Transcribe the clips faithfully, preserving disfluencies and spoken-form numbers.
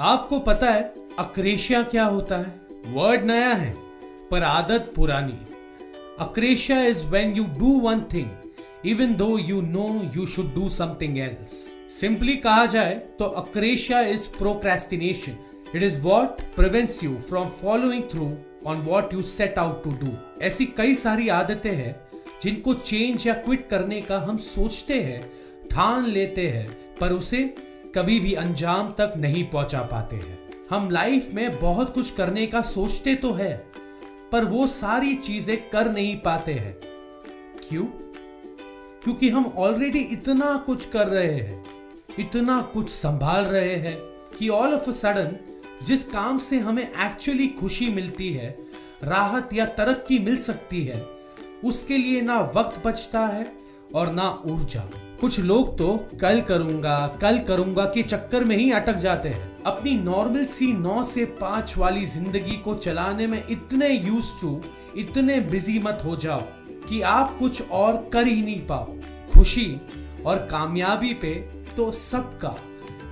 आपको पता है अक्रेशिया क्या होता है? वर्ड नया है पर आदत पुरानी है। Akrasia is when you do one thing even though you know you should do something else. Simply कहा जाए तो akrasia is procrastination. It is what prevents you from following through on what you set out to do. ऐसी कई सारी आदतें हैं जिनको change या क्विट करने का हम सोचते हैं, ठान लेते हैं, पर उसे कभी भी अंजाम तक नहीं पहुंचा पाते हैं। हम लाइफ में बहुत कुछ करने का सोचते तो है पर वो सारी चीजें कर नहीं पाते हैं। क्यों? क्योंकि हम ऑलरेडी इतना कुछ कर रहे हैं, इतना कुछ संभाल रहे हैं कि ऑल ऑफ अ सडन जिस काम से हमें एक्चुअली खुशी मिलती है, राहत या तरक्की मिल सकती है, उसके लिए ना वक्त बचता है और ना ऊर्जा। कुछ लोग तो कल करूंगा कल करूंगा के चक्कर में ही अटक जाते हैं। अपनी नॉर्मल सी नौ से पांच वाली जिंदगी को चलाने में इतने यूज्ड टू, इतने बिजी मत हो जाओ कि आप कुछ और कर ही नहीं पाओ। खुशी और कामयाबी पे तो सबका,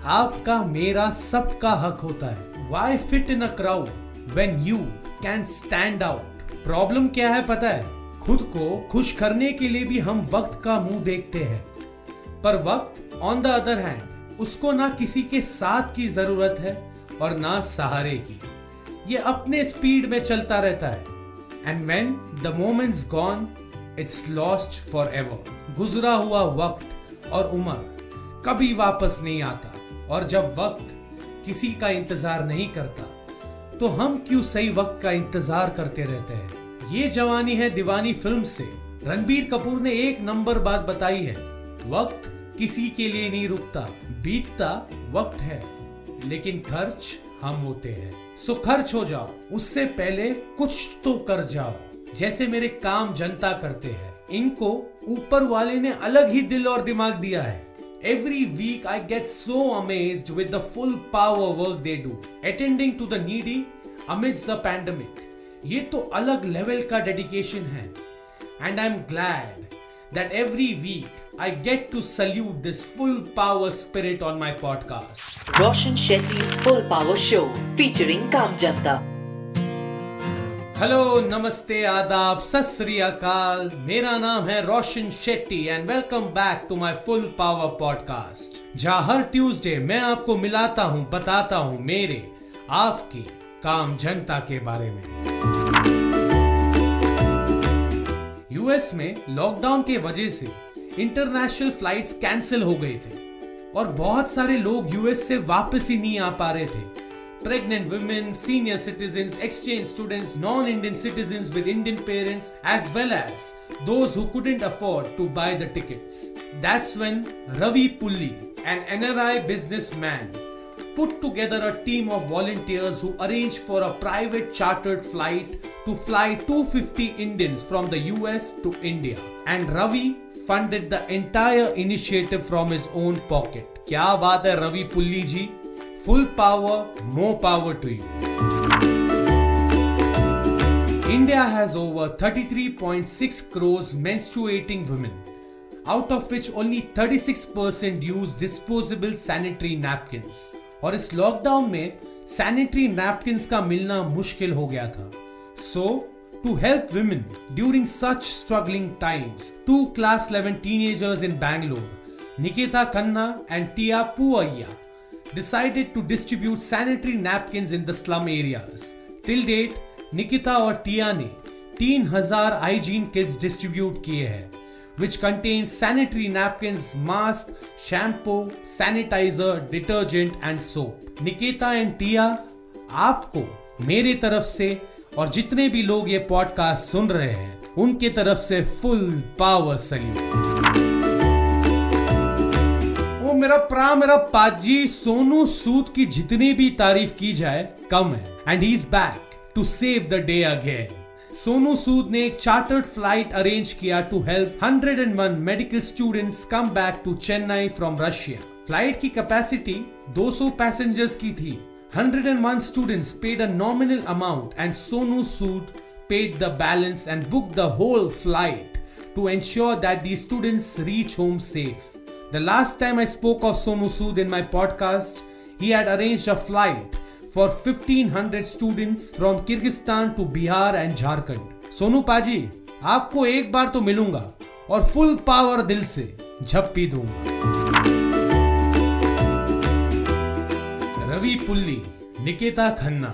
आपका, मेरा, सबका हक होता है। Why fit in a crowd when you can stand out. Problem क्या है पता है? खुद को खुश करने के लिए भी हम वक्त का मुंह देखते हैं, पर वक्त ऑन द अदर हैंड उसको ना किसी के साथ की जरूरत है और ना सहारे की। ये अपने स्पीड में चलता रहता है। And when the moment's gone it's lost for ever. गुजरा हुआ वक्त और उम्र कभी वापस नहीं आता, और जब वक्त किसी का इंतजार नहीं करता तो हम क्यों सही वक्त का इंतजार करते रहते हैं। ये जवानी है दीवानी फिल्म से रणबीर कपूर ने एक नंबर बात बताई है। वक्त किसी के लिए नहीं रुकता, बीतता वक्त है लेकिन खर्च हम होते हैं। सो खर्च हो जाओ, उससे पहले कुछ तो कर जाओ, जैसे मेरे काम जनता करते हैं। इनको ऊपर वाले ने अलग ही दिल और दिमाग दिया है। Every week I get so amazed with the full power work they do, attending to the needy amidst the pandemic. ये तो अलग लेवल का डेडिकेशन है। And I'm glad that every week I get to salute this full power spirit on my podcast. Roshan Shetty's Full Power Show featuring Kaam Janta. Hello, नमस्ते, आदाब, सत श्री अकाल। मेरा नाम है Roshan Shetty and welcome back to my full power podcast, जहां हर ट्यूसडे मैं आपको मिलाता हूं, बताता हूं मेरे आपके काम जनता के बारे में। यूएस में लॉकडाउन के वजह से इंटरनेशनल फ्लाइट्स कैंसिल हो गए थे और बहुत सारे लोग यूएस से वापस ही नहीं आ पा रहे थे। Pregnant women, senior citizens, exchange students, non-Indian citizens with Indian parents, as well as those who couldn't afford to buy the tickets. That's when Ravi Pulli, an N R I businessman, put together a team of volunteers who arranged for a private chartered flight to fly two hundred fifty Indians from the U S to India. And Ravi funded the entire initiative from his own pocket. Kya baat hai Ravi Pulli ji? Full power, more power to you. India has over thirty-three point six crores menstruating women, out of which only thirty-six percent use disposable sanitary napkins. और इस lockdown में sanitary napkins का मिलना मुश्किल हो गया था. So, to help women during such struggling times, two class eleven teenagers in Bangalore, Nikita Khanna and Tia Puaiya, decided to distribute sanitary napkins in the slum areas. Till date, Nikita और Tia ने तीन हज़ार hygiene kits distribute किए हैं, which contain sanitary napkins, mask, shampoo, sanitizer, detergent and soap. Nikita and Tia, आपको मेरे तरफ से और जितने भी लोग ये podcast सुन रहे हैं उनके तरफ से full power salute. मेरा प्रा मेरा पाजी सोनू सूद की जितनी भी तारीफ की जाए कम है। And he is back to save the day again. Sonu Sood ने एक चार्टर्ड फ्लाइट अरेंज किया to help one hundred one medical students come back to Chennai from Russia. Flight की कैपेसिटी दो सौ पैसेंजर्स की थी। one hundred one students paid a nominal amount and Sonu Sood paid the balance and book the whole flight to ensure that the students reach home safe. The last time I spoke of Sonu Sood in my podcast, he had arranged a flight for fifteen hundred students from Kyrgyzstan to Bihar and Jharkhand. Sonu Paji, आपको एक बार तो मिलूंगा और full power दिल से झप्पी दूंगा. Ravi pulley, Nikita Khanna,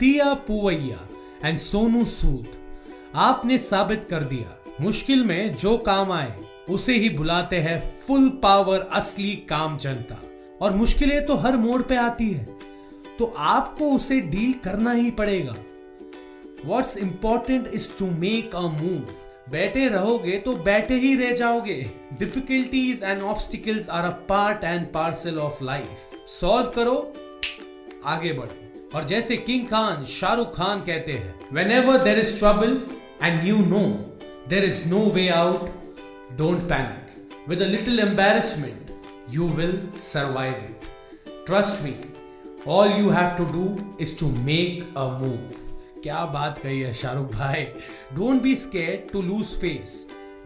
तिया Poovaiah and Sonu सूद, आपने साबित कर दिया मुश्किल में जो काम आए उसे ही बुलाते हैं फुल पावर असली काम जनता. और मुश्किलें तो हर मोड़ पे आती है, तो आपको उसे डील करना ही पड़ेगा. What's important is to make a move. बैठे रहोगे तो बैठे ही रह जाओगे. Difficulties and obstacles are a part and parcel of life. Solve करो, आगे बढ़ो. और जैसे किंग खान, शाहरुख खान कहते हैं, Whenever there is trouble and you know there is no way out, don't panic. With a little embarrassment, you will survive it. Trust me, all you have to do is to make a move. क्या बात कही है शाहरुख भाई. Don't be scared to lose face.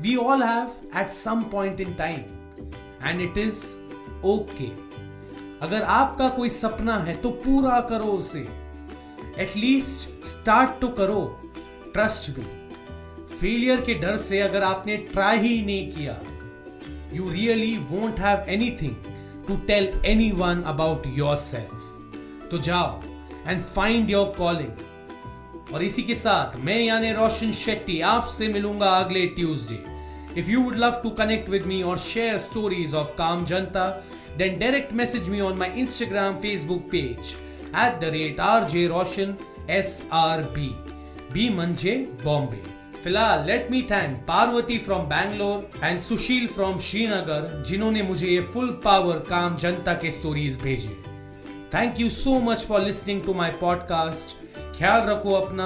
We all have at some point in time and it is okay. अगर आपका कोई सपना है तो पूरा करो उसे. एटलीस्ट स्टार्ट तो करो. ट्रस्ट मी, फेलियर के डर से अगर आपने ट्राई ही नहीं किया, you really won't have anything to tell anyone about yourself. तो जाओ एंड फाइंड योर कॉलिंग. और इसी के साथ मैं यानी रोशन शेट्टी आपसे मिलूंगा अगले Tuesday. If you would love to connect with me और शेयर स्टोरीज ऑफ काम जनता, then direct message me on my Instagram Facebook page at the rate R J Roshan S R B B मंजे बॉम्बे. फिलहाल let me thank Parvati from Bangalore and Sushil from Srinagar, जिन्होंने मुझे ये full power काम जनता के स्टोरीज भेजे. Thank you so much for listening to my podcast. ख्याल रखो अपना.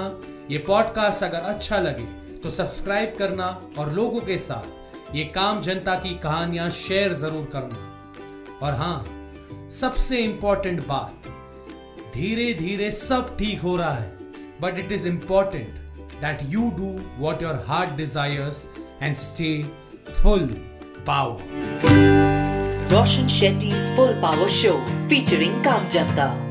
ये पॉडकास्ट अगर अच्छा लगे तो सब्सक्राइब करना और लोगों के साथ ये काम जनता की कहानियां शेयर जरूर करना. और हाँ, सबसे इंपॉर्टेंट बात, धीरे धीरे सब ठीक हो रहा है, but it is important that you do what your heart desires and stay full power. Roshan Shetty's full power show featuring काम जनता.